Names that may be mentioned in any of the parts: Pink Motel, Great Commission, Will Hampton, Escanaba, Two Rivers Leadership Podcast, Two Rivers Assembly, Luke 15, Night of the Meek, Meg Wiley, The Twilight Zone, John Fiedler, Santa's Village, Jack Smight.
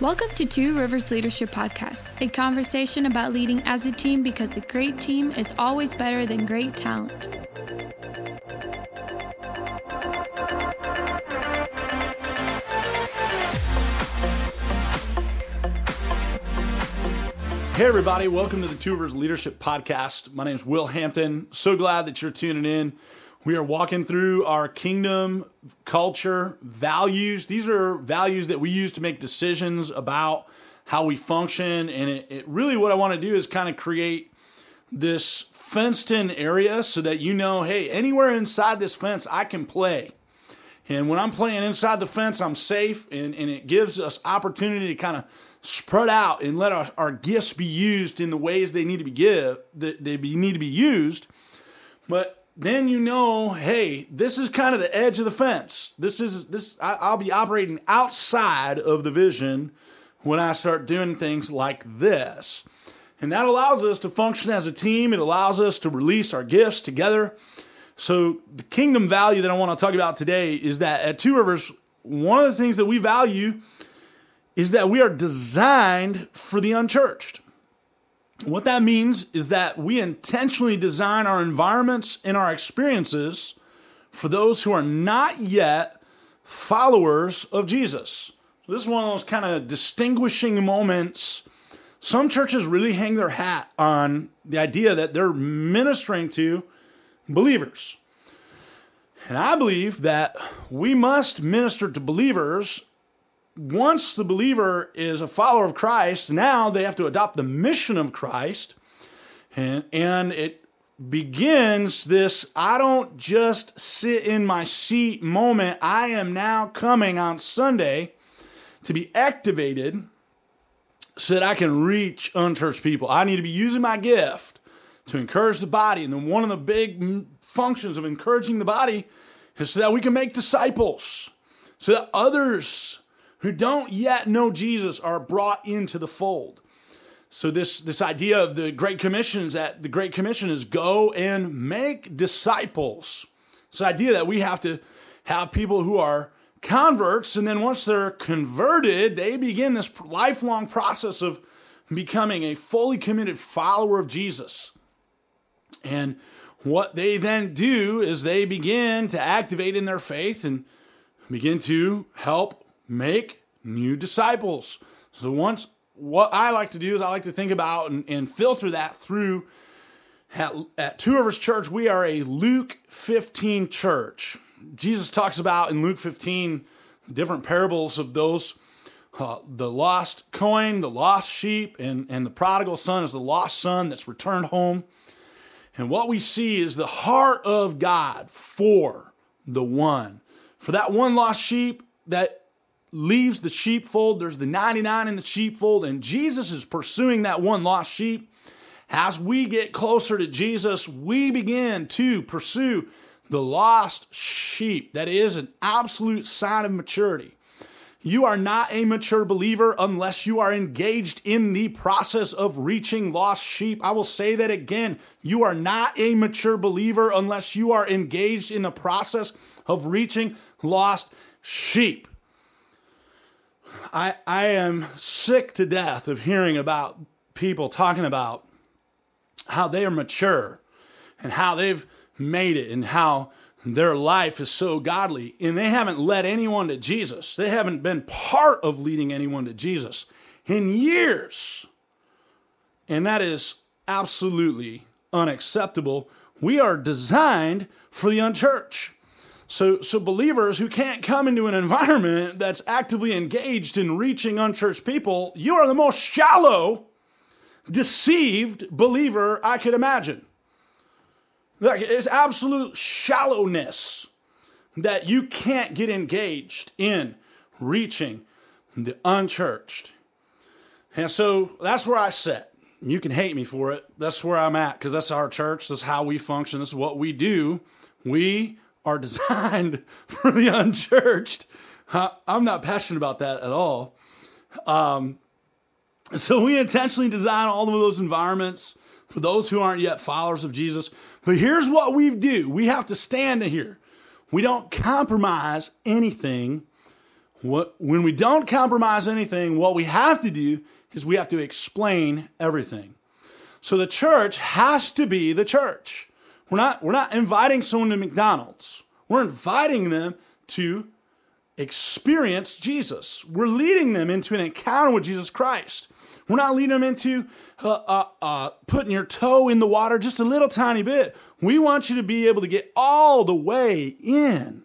Welcome to Two Rivers Leadership Podcast, a conversation about leading as a team because a great team is always better than great talent. Hey everybody, welcome to the Two Rivers Leadership Podcast. My name is Will Hampton. So glad that you're tuning in. We are walking through our kingdom, culture, values. These are values that we use to make decisions about how we function. And it really what I want to do is kind of create this fenced-in area so that you know, hey, anywhere inside this fence, I can play. And when I'm playing inside the fence, I'm safe. And it gives us opportunity to kind of spread out and let our gifts be used in the ways they need to be used. But then you know, hey, this is kind of the edge of the fence. I'll be operating outside of the vision when I start doing things like this. And that allows us to function as a team. It allows us to release our gifts together. So the kingdom value that I want to talk about today is that at Two Rivers, one of the things that we value is that we are designed for the unchurched. What that means is that we intentionally design our environments and our experiences for those who are not yet followers of Jesus. So this is one of those kind of distinguishing moments. Some churches really hang their hat on the idea that they're ministering to believers. And I believe that we must minister to believers. Once the believer is a follower of Christ, now they have to adopt the mission of Christ. And it begins this, I don't just sit in my seat moment. I am now coming on Sunday to be activated so that I can reach unchurched people. I need to be using my gift to encourage the body. And then one of the big functions of encouraging the body is so that we can make disciples, so that others who don't yet know Jesus are brought into the fold. So this idea of the Great Commission is that the Great Commission is go and make disciples. It's the idea that we have to have people who are converts, and then once they're converted, they begin this lifelong process of becoming a fully committed follower of Jesus. And what they then do is they begin to activate in their faith and begin to help make new disciples. So once, what I like to do is I like to think about and filter that through. At Two Rivers Church, we are a Luke 15 church. Jesus talks about in Luke 15 different parables of those, the lost coin, the lost sheep, and the prodigal son is the lost son that's returned home. And what we see is the heart of God for the one. For that one lost sheep that leaves the sheepfold, there's the 99 in the sheepfold, and Jesus is pursuing that one lost sheep. As we get closer to Jesus, we begin to pursue the lost sheep. That is an absolute sign of maturity. You are not a mature believer unless you are engaged in the process of reaching lost sheep. I will say that again. You are not a mature believer unless you are engaged in the process of reaching lost sheep. I am sick to death of hearing about people talking about how they are mature and how they've made it and how their life is so godly, and they haven't led anyone to Jesus. They haven't been part of leading anyone to Jesus in years. And that is absolutely unacceptable. We are designed for the unchurched. So believers who can't come into an environment that's actively engaged in reaching unchurched people, you are the most shallow, deceived believer I could imagine. Like, it's absolute shallowness that you can't get engaged in reaching the unchurched. And so that's where I sit. You can hate me for it. That's where I'm at, because that's our church. That's how we function. That's what we do. We are designed for the unchurched. I'm not passionate about that at all. So we intentionally design all of those environments for those who aren't yet followers of Jesus. But here's what we do. We have to stand here. We don't compromise anything When we don't compromise anything, what we have to do is we have to explain everything. So the church has to be the church. We're not inviting someone to McDonald's. We're inviting them to experience Jesus. We're leading them into an encounter with Jesus Christ. We're not leading them into putting your toe in the water just a little tiny bit. We want you to be able to get all the way in.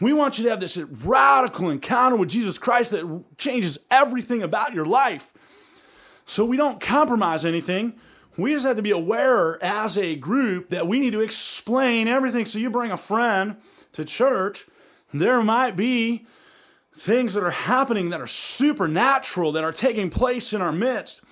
We want you to have this radical encounter with Jesus Christ that changes everything about your life. So we don't compromise anything. We just have to be aware as a group that we need to explain everything. So you bring a friend to church, there might be things that are happening that are supernatural, that are taking place in our midst.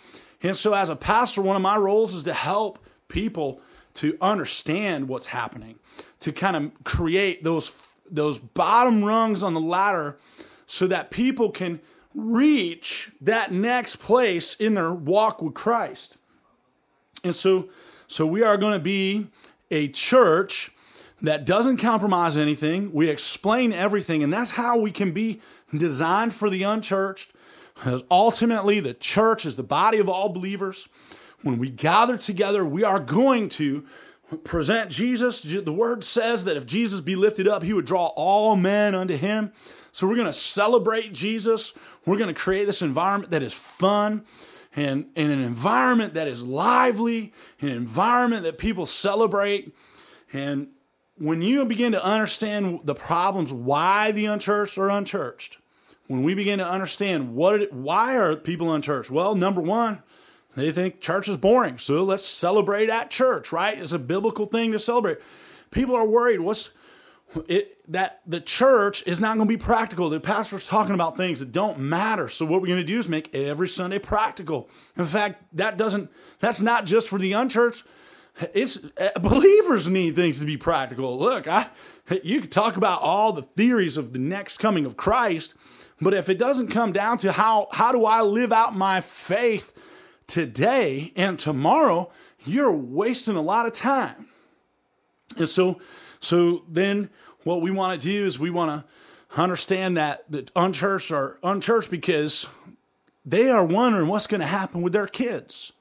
And so as a pastor, one of my roles is to help people to understand what's happening, to kind of create those bottom rungs on the ladder so that people can reach that next place in their walk with Christ. And so we are going to be a church that doesn't compromise anything. We explain everything, and that's how we can be designed for the unchurched. Because ultimately, the church is the body of all believers. When we gather together, we are going to present Jesus. The word says that if Jesus be lifted up, he would draw all men unto him. So we're going to celebrate Jesus. We're going to create this environment that is fun, and an environment that is lively, an environment that people celebrate. And when you begin to understand the problems, why the unchurched are unchurched, when we begin to understand why are people unchurched? Well, number one, they think church is boring, so let's celebrate at church, right? It's a biblical thing to celebrate. People are worried that the church is not going to be practical. The pastor's talking about things that don't matter. So what we're going to do is make every Sunday practical. In fact, that's not just for the unchurched. It's believers need things to be practical. Look, you can talk about all the theories of the next coming of Christ, but if it doesn't come down to how do I live out my faith today and tomorrow, you're wasting a lot of time. And so then what we want to do is we want to understand that the unchurched are unchurched because they are wondering what's going to happen with their kids.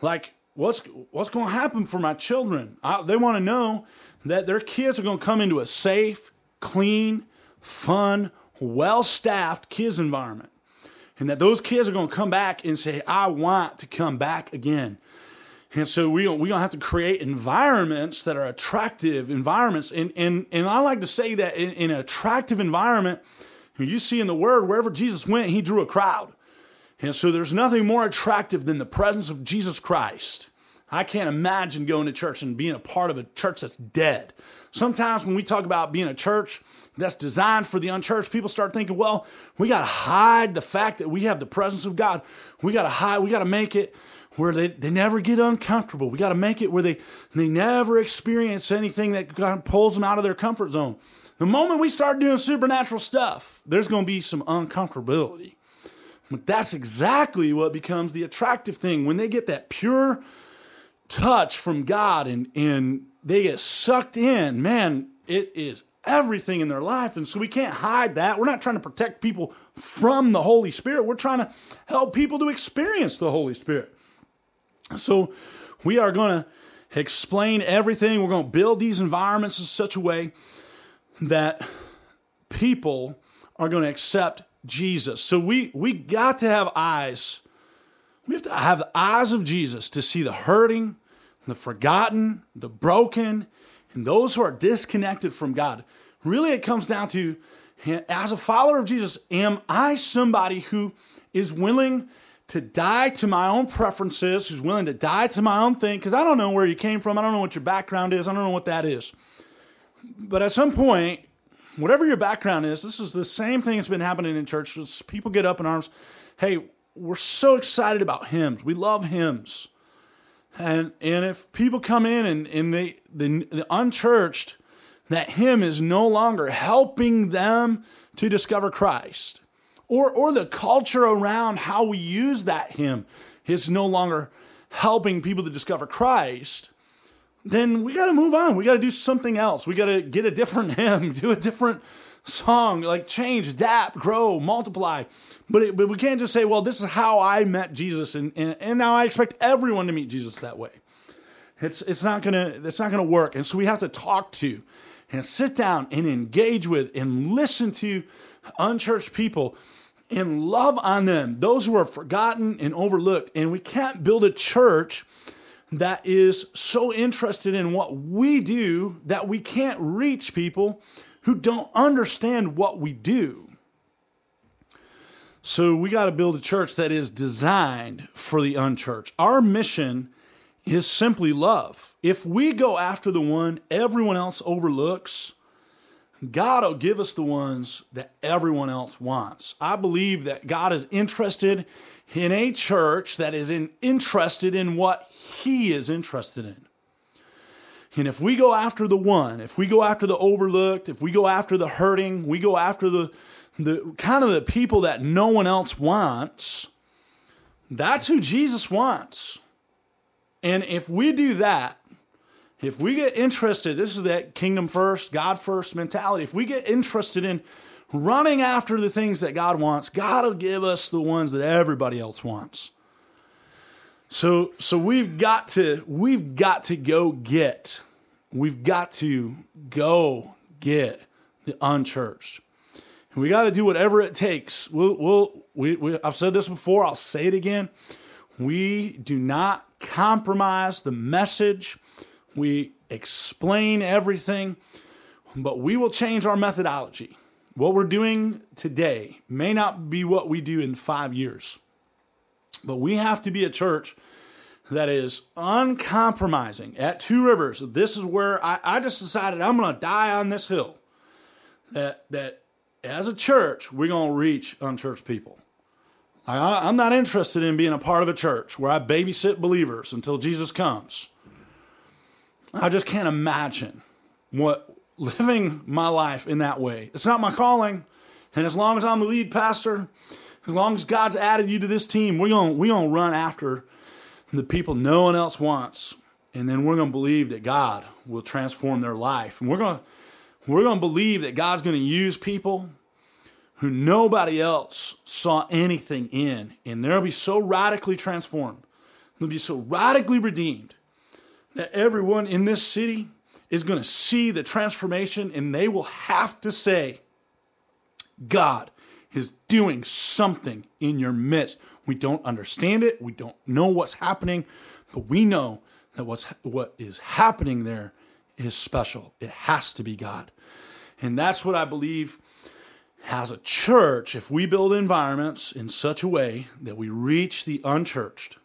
Like, what's going to happen for my children? They want to know that their kids are going to come into a safe, clean, fun, well-staffed kids environment. And that those kids are going to come back and say, I want to come back again. And so we're going to have to create environments that are attractive environments. And I like to say that in an attractive environment, you see in the Word, wherever Jesus went, he drew a crowd. And so there's nothing more attractive than the presence of Jesus Christ. I can't imagine going to church and being a part of a church that's dead. Sometimes when we talk about being a church that's designed for the unchurched, people start thinking, well, we got to hide the fact that we have the presence of God. We got to hide, we got to make it where they never get uncomfortable. We got to make it where they never experience anything that God pulls them out of their comfort zone. The moment we start doing supernatural stuff, there's going to be some uncomfortability. But that's exactly what becomes the attractive thing. When they get that pure touch from God and they get sucked in, man, it is everything in their life. And so we can't hide that. We're not trying to protect people from the Holy Spirit. We're trying to help people to experience the Holy Spirit. So we are going to explain everything. We're going to build these environments in such a way that people are going to accept Jesus. So we got to have eyes. We have to have the eyes of Jesus to see the hurting, the forgotten, the broken, and those who are disconnected from God. Really, it comes down to, as a follower of Jesus, am I somebody who is willing to die to my own preferences, who's willing to die to my own thing? Because I don't know where you came from. I don't know what your background is. I don't know what that is. But at some point, whatever your background is, this is the same thing that's been happening in churches. People get up in arms. Hey, we're so excited about hymns. We love hymns. And if people come in and the unchurched, that hymn is no longer helping them to discover Christ. Or the culture around how we use that hymn is no longer helping people to discover Christ. Then we got to move on. We got to do something else. We got to get a different hymn, do a different song, like change, adapt, grow, multiply. But we can't just say, well, this is how I met Jesus, and now I expect everyone to meet Jesus that way. It's not gonna work. And so we have to talk to and sit down and engage with and listen to unchurched people and love on them, those who are forgotten and overlooked. And we can't build a church that is so interested in what we do that we can't reach people who don't understand what we do. So we got to build a church that is designed for the unchurched. Our mission is simply love. If we go after the one everyone else overlooks, God will give us the ones that everyone else wants. I believe that God is interested in a church that is interested in what He is interested in. And if we go after the one, if we go after the overlooked, if we go after the hurting, we go after the kind of the people that no one else wants, that's who Jesus wants. And if we do that, if we get interested, this is that kingdom first, God first mentality. If we get interested in running after the things that God wants, God will give us the ones that everybody else wants. So we've got to go get the unchurched. And we got to do whatever it takes. I've said this before, I'll say it again. We do not compromise the message. We explain everything, but we will change our methodology. What we're doing today may not be what we do in 5 years, but we have to be a church that is uncompromising. At Two Rivers, this is where I just decided I'm going to die on this hill, that as a church, we're going to reach unchurched people. I'm not interested in being a part of a church where I babysit believers until Jesus comes. I just can't imagine what living my life in that way. It's not my calling. And as long as I'm the lead pastor, as long as God's added you to this team, we're going to run after the people no one else wants. And then we're going to believe that God will transform their life. And we're going to believe that God's going to use people who nobody else saw anything in. And they'll be so radically transformed. They'll be so radically redeemed that everyone in this city is going to see the transformation, and they will have to say, God is doing something in your midst. We don't understand it. We don't know what's happening, but we know that what is happening there is special. It has to be God. And that's what I believe as a church, if we build environments in such a way that we reach the unchurched,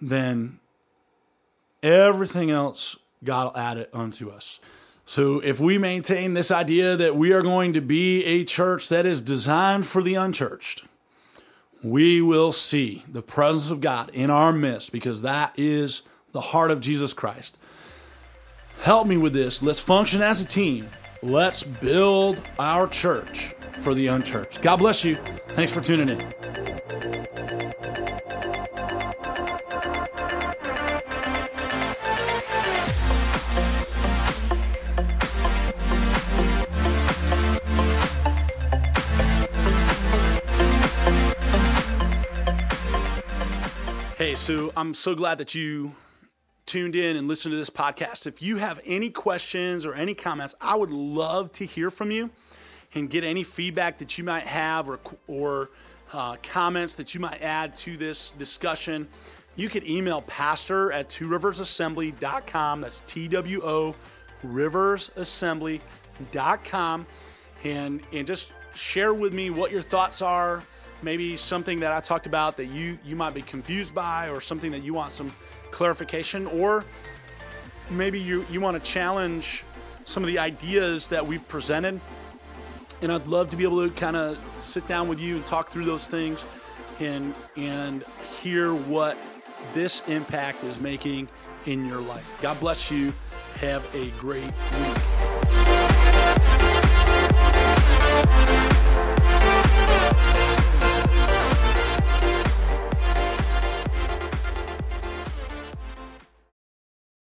then everything else, God will add it unto us. So if we maintain this idea that we are going to be a church that is designed for the unchurched, we will see the presence of God in our midst, because that is the heart of Jesus Christ. Help me with this. Let's function as a team. Let's build our church for the unchurched. God bless you. Thanks for tuning in. So I'm so glad that you tuned in and listened to this podcast. If you have any questions or any comments, I would love to hear from you and get any feedback that you might have or comments that you might add to this discussion. You could email pastor at tworiversassembly.com. That's TWO riversassembly.com. And just share with me what your thoughts are. Maybe something that I talked about that you might be confused by, or something that you want some clarification, or maybe you want to challenge some of the ideas that we've presented. And I'd love to be able to kind of sit down with you and talk through those things and hear what this impact is making in your life. God bless you. Have a great week.